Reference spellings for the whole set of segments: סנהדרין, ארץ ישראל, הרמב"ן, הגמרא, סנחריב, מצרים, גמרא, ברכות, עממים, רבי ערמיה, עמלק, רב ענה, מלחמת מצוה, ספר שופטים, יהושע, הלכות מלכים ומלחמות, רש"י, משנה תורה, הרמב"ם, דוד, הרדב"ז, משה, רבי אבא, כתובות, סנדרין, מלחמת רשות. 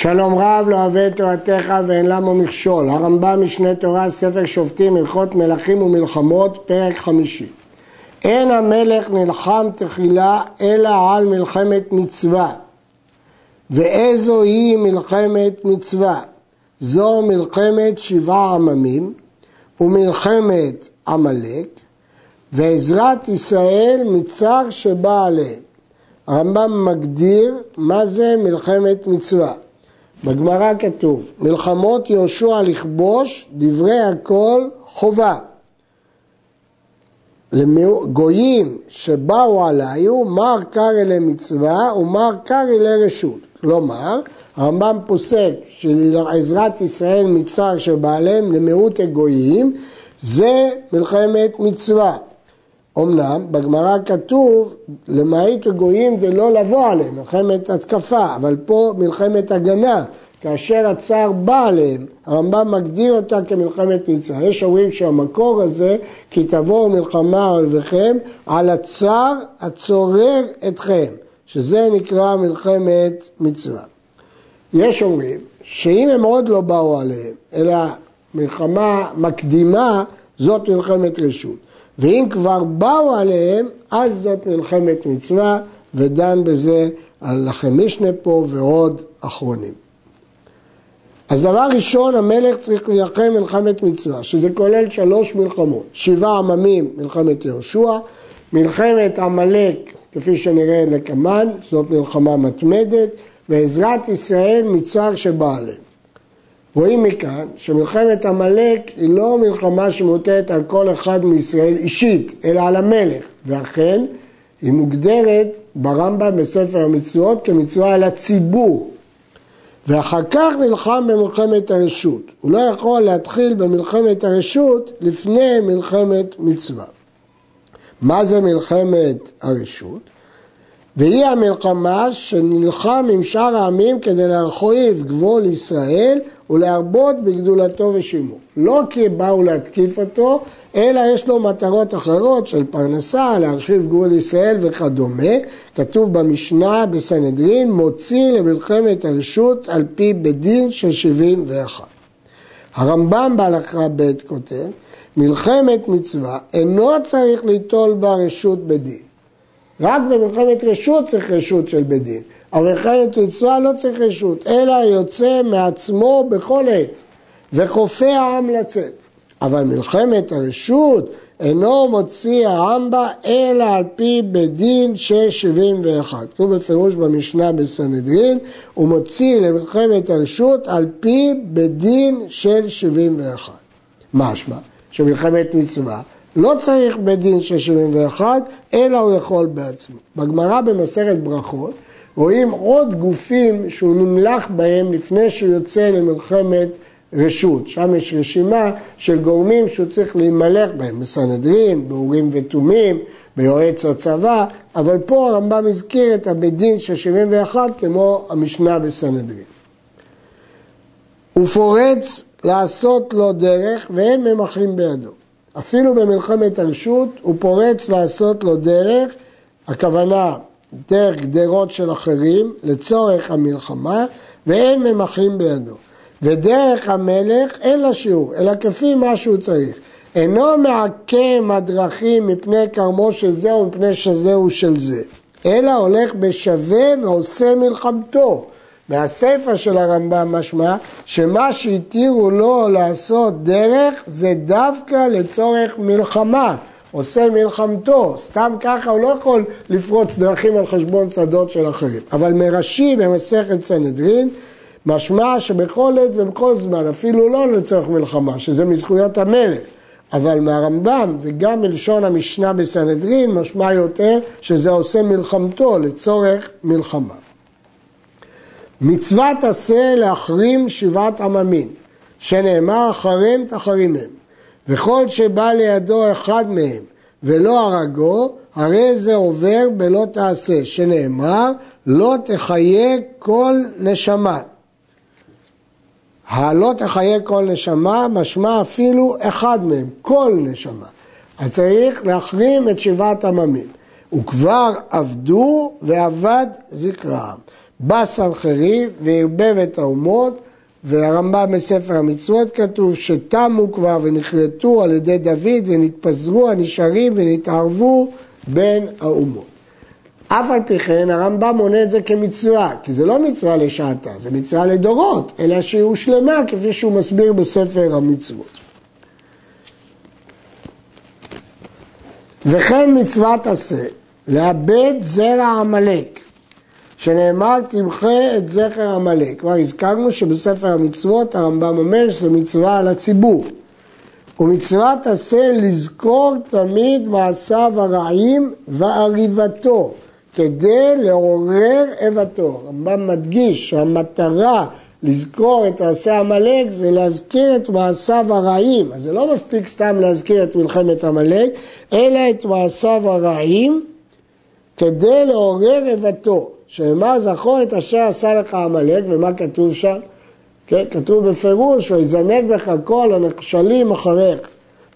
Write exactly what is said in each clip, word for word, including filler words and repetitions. שלום רב לא אוהב את תורתך ואין למה מכשול. הרמב"ם משנה תורה, ספר שופטים, הלכות מלכים ומלחמות, פרק חמישי. אין המלך נלחם תחילה אלא על מלחמת מצווה. ואיזו היא מלחמת מצווה? זו מלחמת שבעה עממים ומלחמת עמלק ועזרת ישראל מצר שבא עליהם. הרמב"ם מגדיר מה זה מלחמת מצווה. בגמרא כתוב, מלחמות יהושע לכבוש, דברי הכל חובה. לגויים שבאו עליו, מר קרא למצווה ומר קרא לרשות. כלומר, הרמב"ם פוסק שלעזרת ישראל מצער שבעליהם למיעוט הגויים, זה מלחמת מצווה. אמנם בגמרא כתוב למעט הגויים דלא לבוא עליהם, מלחמת התקפה, אבל פה מלחמת הגנה, כאשר הצער בא עליהם, הרמב"ם מגדיר אותה כמלחמת מצווה. יש אומרים שהמקור הזה, כי תבואו מלחמה עליכם, על הצער הצורר אתכם, שזה נקרא מלחמת מצווה. יש אומרים שאם הם עוד לא באו עליהם, אלא מלחמה מקדימה, זאת מלחמת רשות. ואם כבר באו עליהם, אז זאת מלחמת מצווה, ודן בזה הלכי משנה פה ועוד אחרונים. אז דבר ראשון, המלך צריך להילחם מלחמת מצווה, שזה כולל שלוש מלחמות. שבעה עממים, מלחמת יהושע, מלחמת עמלק, כפי שנראה לקמן, זאת מלחמה מתמדת, ועזרת ישראל מצער שבא עליהם. רואים מכאן שמלחמת עמלק היא לא מלחמה שמוטלת על כל אחד מישראל אישית, אלא על המלך, ואכן היא מוגדרת ברמב"ם בספר המצוות כמצווה על הציבור. ואחר כך נלחם במלחמת הרשות. הוא לא יכול להתחיל במלחמת הרשות לפני מלחמת מצווה. מה זה מלחמת הרשות? והיא המלחמה שנלחם עם שאר העמים כדי להרחיב גבול ישראל ולהרבות בגדולתו ושימו. לא כי באו להתקיף אותו, אלא יש לו מטרות אחרות של פרנסה, להרחיב גבול ישראל וכדומה. כתוב במשנה בסנדרין, מוציא למלחמת הרשות על פי בדין של שבעים ואחת. הרמב"ם בהלכה ב' כותב, מלחמת מצווה אינו צריך ליטול בה רשות בדין. רק במלחמת רשות צריך רשות של בדין, אבל במלחמת מצווה לא צריך רשות, אלא יוצא מעצמו בכל עת, וכופה העם לצאת. אבל מלחמת הרשות אינו מוציא העם בה, אלא על פי בדין שש שבעים ואחת. הוא בפירוש במשנה בסנהדרין, הוא מוציא למלחמת הרשות על פי בדין של שבעים ואחת. משמע, שמלחמת מצווה, לא צריך בדין של שבעים ואחת, אלא הוא יכול בעצמו. בגמרא במסכת ברכות, רואים עוד גופים שהוא נמלח בהם לפני שהוא יוצא למלחמת רשות. שם יש רשימה של גורמים שהוא צריך להימלך בהם, בסנהדרין, באורים ותומים, ביועץ הצבא, אבל פה הרמב"ם הזכיר את הבדין של שבעים ואחת כמו המשנה בסנהדרין. הוא פורץ לעשות לו דרך והם ממחים בידו. אפילו במלחמת הרשות הוא פורץ לעשות לו דרך, הכוונה דרך גדרות של אחרים לצורך המלחמה, ואין ממחים בידו. ודרך המלך אין לה שיעור, אלא כפי מה שהוא צריך. אינו מעקם הדרכים מפני קרמו של זה ומפני שזהו של זה, אלא הולך בשווה ועושה מלחמתו. והספר של הרמב"ם משמע שמה שהתירו לו לעשות דרך זה דווקא לצורך מלחמה, עושה מלחמתו, סתם ככה הוא לא יכול לפרוץ דרכים על חשבון שדות של אחרים. אבל מרש"י במסכת סנהדרין משמע שבכל עת ובכל זמן, אפילו לא לצורך מלחמה, שזה מזכויות המלך, אבל מהרמב"ם וגם מלשון המשנה בסנהדרין משמע יותר שזה עושה מלחמתו לצורך מלחמה. מצוות עשה להחרים שבעת עממים, שנאמר חרם תחרימם, וכל שבא לידו אחד מהם ולא הרגו, הרי זה עובר בלא תעשה, שנאמר לא תחיה כל נשמה. הלא תחיה כל נשמה משמע אפילו אחד מהם, כל נשמה. אז צריך להחרים את שבעת עממים, וכבר עבדו ועבד זכרם. בא סנחריב וערבב את האומות, והרמב"ם בספר המצוות כתוב שתמו כבר ונחרטו על ידי דוד ונתפזרו הנשארים ונתערבו בין האומות. אף על פי כן הרמב"ם מונה את זה כמצווה, כי זה לא מצווה לשעתה, זה מצווה לדורות, אלא שהיא הושלמה כפי שהוא מסביר בספר המצוות. וכן מצוות עשה, לאבד זרע עמלק, שנאמר תמחה את זכר עמלק. כבר הזכרנו שבספר המצוות הרמב"ם אומר שזה מצווה על הציבור. ומצוות עשה לזכור תמיד מעשיו הרעים ועריבתו, כדי לעורר איבתו. הרמב"ם מדגיש שהמטרה לזכור את מעשה עמלק זה להזכיר את מעשיו הרעים. אז זה לא מספיק סתם להזכיר את מלחמת עמלק, אלא את מעשיו הרעים כדי לעורר איבתו. שמה זכור את אשר עשה לך עמלק, ומה כתוב שם? כן, כתוב בפירוש, ויזנק בך כל הנחשלים אחריך.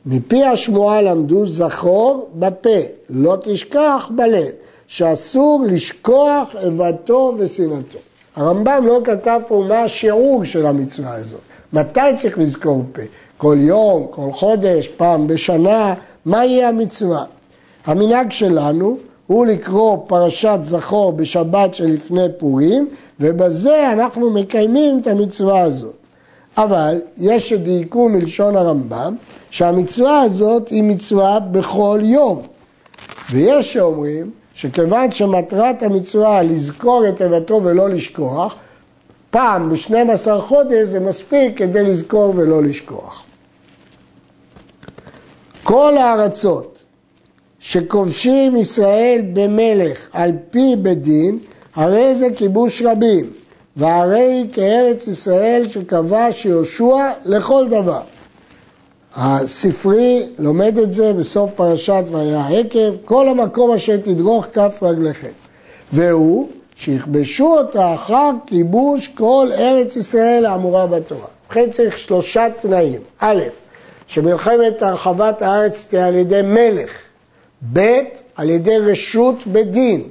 מפי השמועה למדו זכור בפה, לא תשכח בלב, שאסור לשכוח איבתו ושנאתו. הרמב"ם לא כתב פה מה השיעור של המצווה הזאת. מתי צריך לזכור פה? כל יום, כל חודש, פעם בשנה, מה יהיה המצווה? המנהג שלנו הוא לקרוא פרשת זכור בשבת שלפני פורים, ובזה אנחנו מקיימים את המצווה הזאת. אבל יש שדייקו מלשון הרמב"ם, שהמצווה הזאת היא מצווה בכל יום. ויש שאומרים שכיוון שמטרת המצווה לזכור את איבתו ולא לשכוח, פעם ב-שנים עשר חודש זה מספיק כדי לזכור ולא לשכוח. כל הארצות שכובשים ישראל במלך על פי בדין, הרי זה כיבוש רבים, והרי כארץ ישראל שכבש יהושע לכל דבר. הספרי לומד את זה בסוף פרשת והיה עקב, כל המקום אשר תדרוך כף רגליכם. והוא שיכבשו אותה אחר כיבוש כל ארץ ישראל האמורה בתורה. וכן צריך שלושה תנאים. א', שמלחמת הרחבת הארץ תהיה על ידי מלך. ב' על ידי רשות בדין,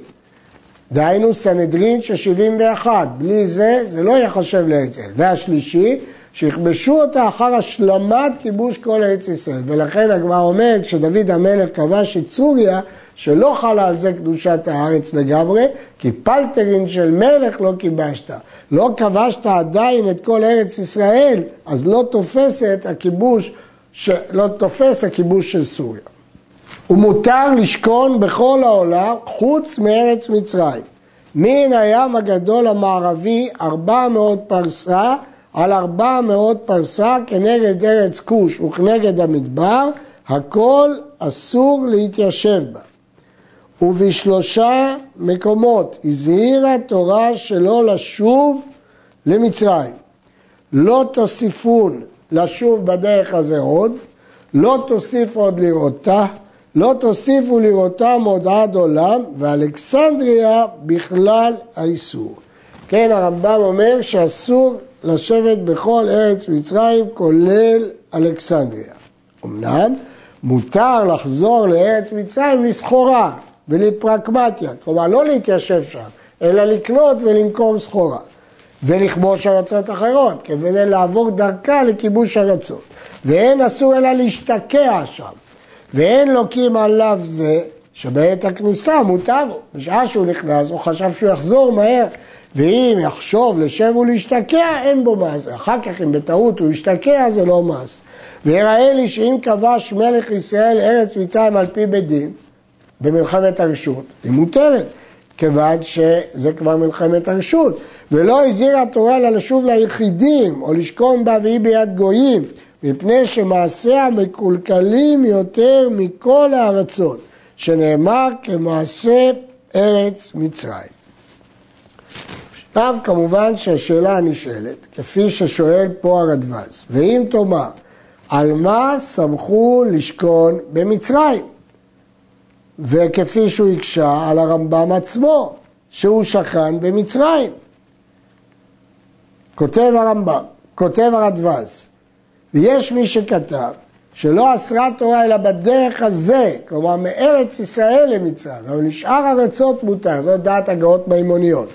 דהיינו סנדרין של שבעים ואחת, בלי זה זה לא יחשב לארץ ישראל. והשלישי, שיכבשו אותה אחר השלמת כיבוש כל ארץ ישראל. ולכן הגמרא אומרת שדוד המלך כבש את סוריה, שלא חלה על זה קדושת הארץ לגמרי, כי פלטרין של מלך לא כיבשת, לא כבשת עדיין את כל ארץ ישראל, אז לא תופס הכיבוש, לא תופס הכיבוש של סוריה. ומותר לשכון בכל העולם חוץ מארץ מצרים. מן הים הגדול המערבי ארבע מאות פרסה על ארבע מאות פרסה כנגד ארץ כוש וכנגד המדבר, הכל אסור להתיישב בה. ובשלושה מקומות הזהירה תורה שלא לשוב למצרים. לא תוסיפון לשוב בדרך הזה עוד, לא תוסיף עוד לראותה, לא תוסיפו לראותם עוד עד עולם, ואלכסנדריה בכלל האיסור. כן, הרמב"ם אומר שאסור לשבת בכל ארץ מצרים, כולל אלכסנדריה. אמנם, מותר לחזור לארץ מצרים לסחורה ולפרקמטיה, כלומר לא להתיישב שם, אלא לקנות ולמכור סחורה, ולכבוש ארצות אחרות, כדי לעבור דרכה לכיבוש ארצות. ואין אסור אלא להשתקע שם. ואין לוקים עליו זה שבעת הכניסה מותר לו, בשעה שהוא נכנס הוא חשב שהוא יחזור מהר, ואם יחשוב לשב ולהשתקע אין בו מס, אחר כך אם בטעות הוא ישתקע זה לא מס. ויראה לי שאם כבש מלך ישראל ארץ מצרים על פי בדין, במלחמת הרשות, היא מותרת, כיוון שזה כבר מלחמת הרשות, ולא הזהירה התורה לשוב ליחידים או לשכון בה והיא ביד גויים, מפני שמעשיה מקולקלים יותר מכל הארצות, שנאמר כמעשה ארץ מצרים. עכשיו כמובן שהשאלה נשאלת, כפי ששואל פה הרדב"ז, ואם תאמר, על מה סמכו לשכון במצרים? וכפי שהוא הקשה על הרמב"ם עצמו, שהוא שכן במצרים. כותב הרמב"ם, כותב הרדב"ז, ויש מי שכתב שלא אסרה תורה אלא בדרך הזה, כלומר מארץ ישראל למצרים, אבל לשאר ארצות מותר, זאת דעת הגאות מימוניות.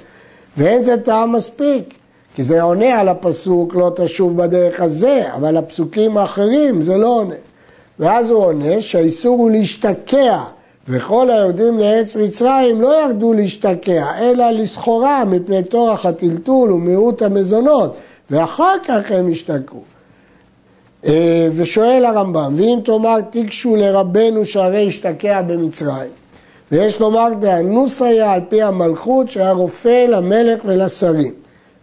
ואין זה טעם מספיק, כי זה עונה על הפסוק לא תשוב בדרך הזה, אבל הפסוקים האחרים זה לא עונה. ואז הוא עונה שהאיסור הוא להשתקע, וכל היורדים לארץ מצרים לא ירדו להשתקע, אלא לסחורה מפני טורח הטלטול ומיעוט המזונות, ואחר כך הם השתקעו. ושואל הרמב"ם, ואם תאמר תיגשו לרבנו שהרי השתקע במצרים, ויש לומר דאנוס היה על פי המלכות שהיה רופא למלך ולשרים,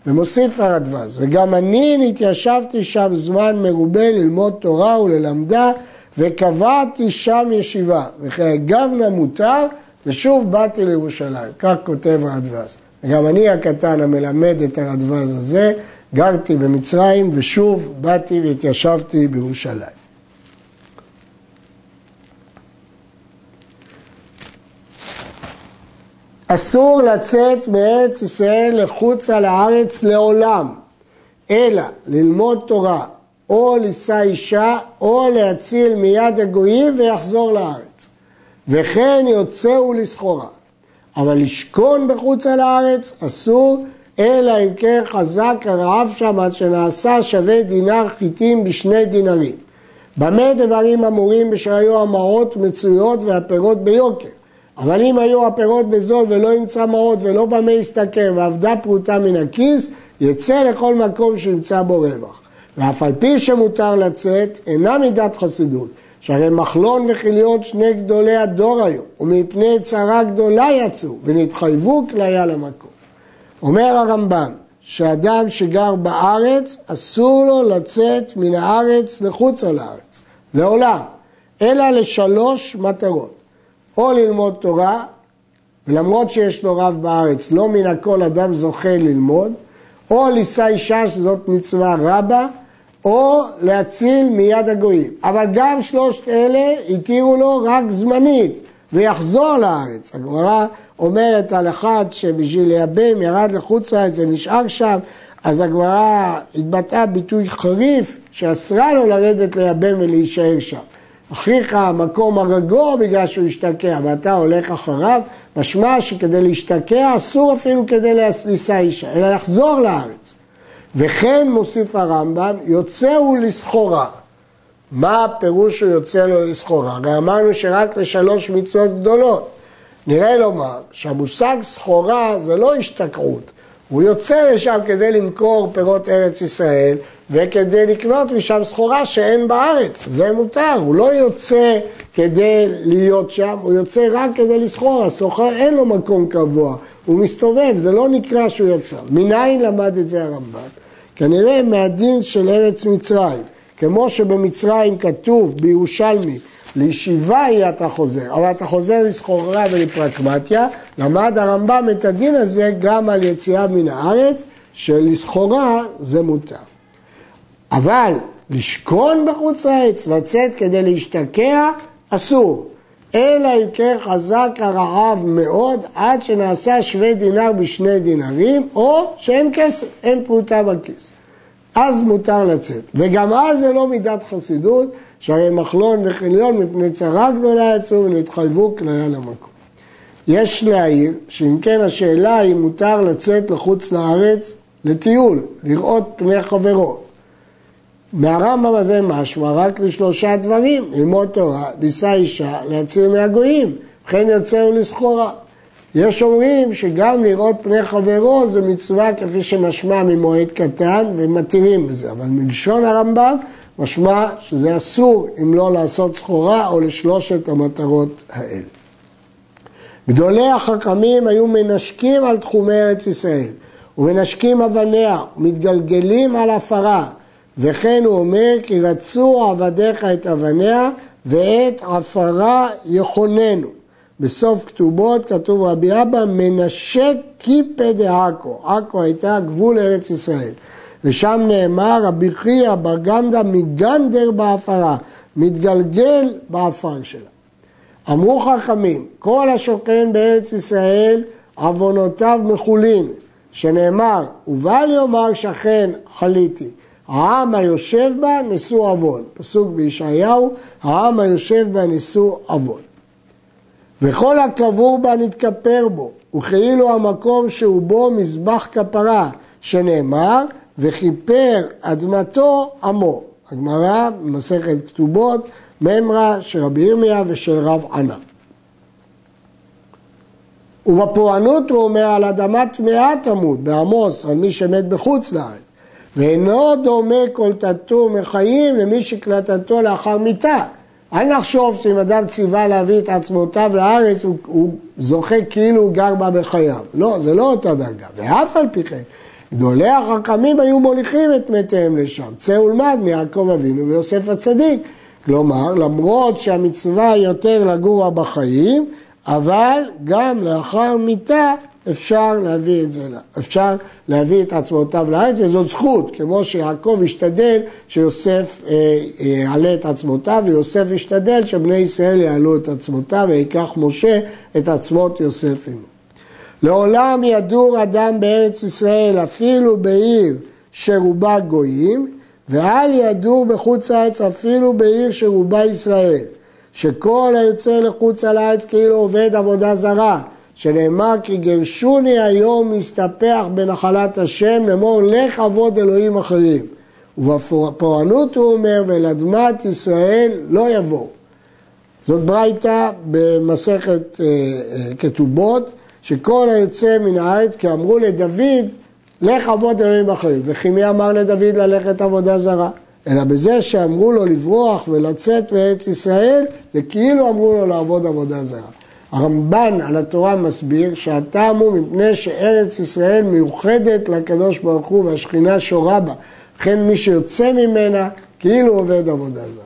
ומוסיף הרדב"ז, וגם אני נתיישבתי שם זמן מרובה ללמוד תורה וללמדה, וקבעתי שם ישיבה, וכהגבנה מותר, ושוב באתי לירושלים. כך כותב הרדב"ז. וגם אני הקטן המלמד את הרדב"ז הזה, גרתי במצרים, ושוב באתי והתיישבתי בירושלים. אסור לצאת מארץ ישראל לחוצה לארץ לעולם, אלא ללמוד תורה, או לישא אישה, או להציל מיד הגויים ויחזור לארץ. וכן יוצאו לסחורה. אבל לשכון בחוצה לארץ אסור, אלא אם כן חזק הרעב שם עד שנעשה שווה דינר חיטים בשני דינרים. במה דברים אמורים בשהיו המעות מצויות והפירות ביוקר? אבל אם היו הפירות בזול ולא ימצא מעות ולא במה יסתכם ועבדה פרוטה מן הכיס, יצא לכל מקום שימצא בו רווח. ואף על פי שמותר לצאת, אינה מידת חסידות, שהרי מחלון וחיליות שני גדולי הדור היו, ומפני צרה גדולה יצאו, ונתחייבו כליה למקום. אומר הרמב"ם, שאדם שגר בארץ, אסור לו לצאת מן הארץ לחוץ על הארץ, לעולם, אלא לשלוש מטרות. או ללמוד תורה, ולמרות שיש לו רב בארץ, לא מן הכל אדם זוכה ללמוד, או לישא אישה שזאת מצווה רבה, או להציל מיד הגויים. אבל גם שלושת אלה התירו לו רק זמנית, ויחזור לארץ. הגמרא אומרת על אחד שבשביל לייבם ירד לחוץ לארץ ונשאר שם, אז הגמרא התבטאה ביטוי חריף שאסרה לו לרדת לייבם ולהישאר שם. אחיך מקום הרגו בגלל שהוא השתקע, ואתה הולך אחריו, משמע שכדי להשתקע אסור אפילו כדי להסליסה אישה, אלא לחזור לארץ. וכן מוסיף הרמב"ם, יוצאו לסחורה. מה הפירוש הוא יוצא לו לסחורה? ואמרנו שרק לשלוש מצוות גדולות. נראה לומר שהמושג סחורה זה לא השתקעות, הוא יוצא לשם כדי למכור פירות ארץ ישראל וכדי לקנות משם סחורה שאין בארץ, זה מותר, הוא לא יוצא כדי להיות שם, הוא יוצא רק כדי לסחור, הסוחר אין לו מקום קבוע, הוא מסתובב, זה לא נקרא שהוא יצא. מניין למד את זה הרמב"ן? כנראה מהדין של ארץ מצרים, כמו שבמצרים כתוב בירושלמי, לישיבה היא אתה חוזר, אבל אתה חוזר לסחורה ולפרקמטיה, למד הרמב"ם את הדין הזה גם על יציאה מן הארץ, שלסחורה זה מותר. אבל לשכון בחוץ לארץ, לצאת כדי להשתקע, אסור. אלא אם כן חזק הרעב מאוד, עד שנעשה שווה דינר בשני דינרים, או שאין כסף, אין פרוטה בכיס. אז מותר לצאת. וגם אז זה לא מידת חסידות, שהרי מחלון וחיליון מפני צרה גדולה יצאו ונתחייבו כליה למקום. יש להעיר שאם כן השאלה היא מותר לצאת לחוץ לארץ לטיול, לראות פני חברו. מהרמב"ם הזה משמע רק לשלושה דברים, ללמוד תורה, לישא אישה, להציל מהגויים, וכן יוצאו לסחורה. יש אומרים שגם לראות פני חברו זה מצווה כפי שמשמע ממועד קטן ומתירים בזה, אבל מלשון הרמב"ם משמע שזה אסור אם לא לעשות סחורה או לשלושת המטרות האלה. גדולי החכמים היו מנשקים על תחומי ארץ ישראל, ומנשקים אבניה, ומתגלגלים על הפרה, וכן הוא אומר כי רצו עבדיך את אבניה ואת עפרה יחוננו. בסוף כתובות כתוב רבי אבא מנשק כיפה דעכו. עכו הייתה גבול ארץ ישראל. ושם נאמר רבי חייא בר גנדא מגנדר בעפרה, מתגלגל בעפר שלה. אמרו חכמים, כל השוכן בארץ ישראל עוונותיו מחולים, שנאמר ובל יאמר שכן חליתי. העם היושב בה נשוא עוון, פסוק בישעיהו, העם היושב בה נשוא עוון. וכל הקבור בה נתכפר בו, וכאילו המקום שהוא בו מזבח כפרה, שנאמר, וכיפר אדמתו עמו. הגמרא, מסכת כתובות, ממרא של רבי ערמיה ושל רב ענה. ובפורענות הוא אומר על אדמת טמאה תמות, בעמוס, על מי שמת בחוץ לארץ. ואינו דומה קלטתו מחיים למי שקלטתו לאחר מיתה. אל נחשוב שאם אדם ציווה להביא את עצמותיו לארץ, הוא, הוא זוכה כאילו הוא גר בה בחייו. לא, זה לא אותה דרגה. ואף על פי כן, גדולי החכמים היו מוליכים את מתיהם לשם. צא ולמד מיעקב אבינו ויוסף הצדיק. כלומר, למרות שהמצווה יותר לגור בחיים, אבל גם לאחר מיתה אפשר להביא את זה, אפשר להביא את עצמותיו לארץ, וזאת זכות, כמו שיעקב השתדל שיוסף יעלה את עצמותיו, ויוסף השתדל שבני ישראל יעלו את עצמותיו, ויקח משה את עצמות יוסף עמו. לעולם ידור אדם בארץ ישראל, אפילו בעיר שרובה גויים, ואל ידור בחוץ הארץ אפילו בעיר שרובה ישראל, שכל היוצא לחוץ הארץ כאילו עובד עבודה זרה, שנאמר כי גרשוני היום מסתפח בנחלת השם, לאמור לך עבוד אלוהים אחרים. ובפורענות הוא אומר, ולאדמת ישראל לא יבוא. זאת ברייתא במסכת אה, אה, כתובות, שכל היוצא מן הארץ, כי אמרו לדוד, לך עבוד אלוהים אחרים. וכי מי אמר לדוד ללכת עבודה זרה? אלא בזה שאמרו לו לברוח ולצאת מארץ ישראל, וכאילו אמרו לו לעבוד עבודה זרה. הרמב"ן על התורה מסביר שהטעם הוא מפני שארץ ישראל מיוחדת לקדוש ברוך הוא והשכינה שורה בה. לכן מי שיוצא ממנה כאילו עובד עבודה זרה.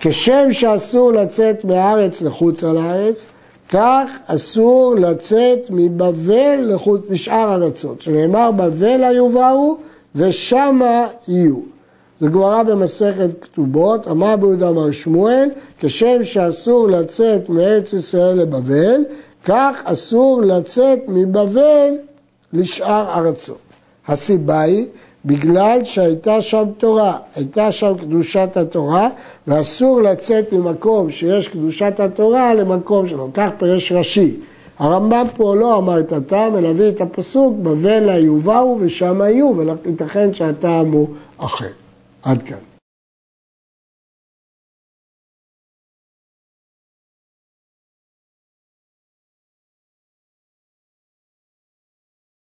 כשם שאסור לצאת מארץ לחוץ על הארץ, כך אסור לצאת מבבל לחוץ לשאר ארצות. שנאמר בבל היובאו ושמה יהיו. זה גמרא במסכת כתובות, אמר רבי יהודה אמר שמואל, כשם שאסור לצאת מארץ ישראל לבבל, כך אסור לצאת מבבל לשאר ארצות. הסיבה היא, בגלל שהייתה שם תורה, הייתה שם קדושת התורה, ואסור לצאת ממקום שיש קדושת התורה למקום שלו, כך פרש רש"י. הרמב"ם פה לא אמר את הטעם, אלא הביא את הפסוק, בבל היובאו ושם היו, ולכן ייתכן שהטעם הוא אחר. עד כאן.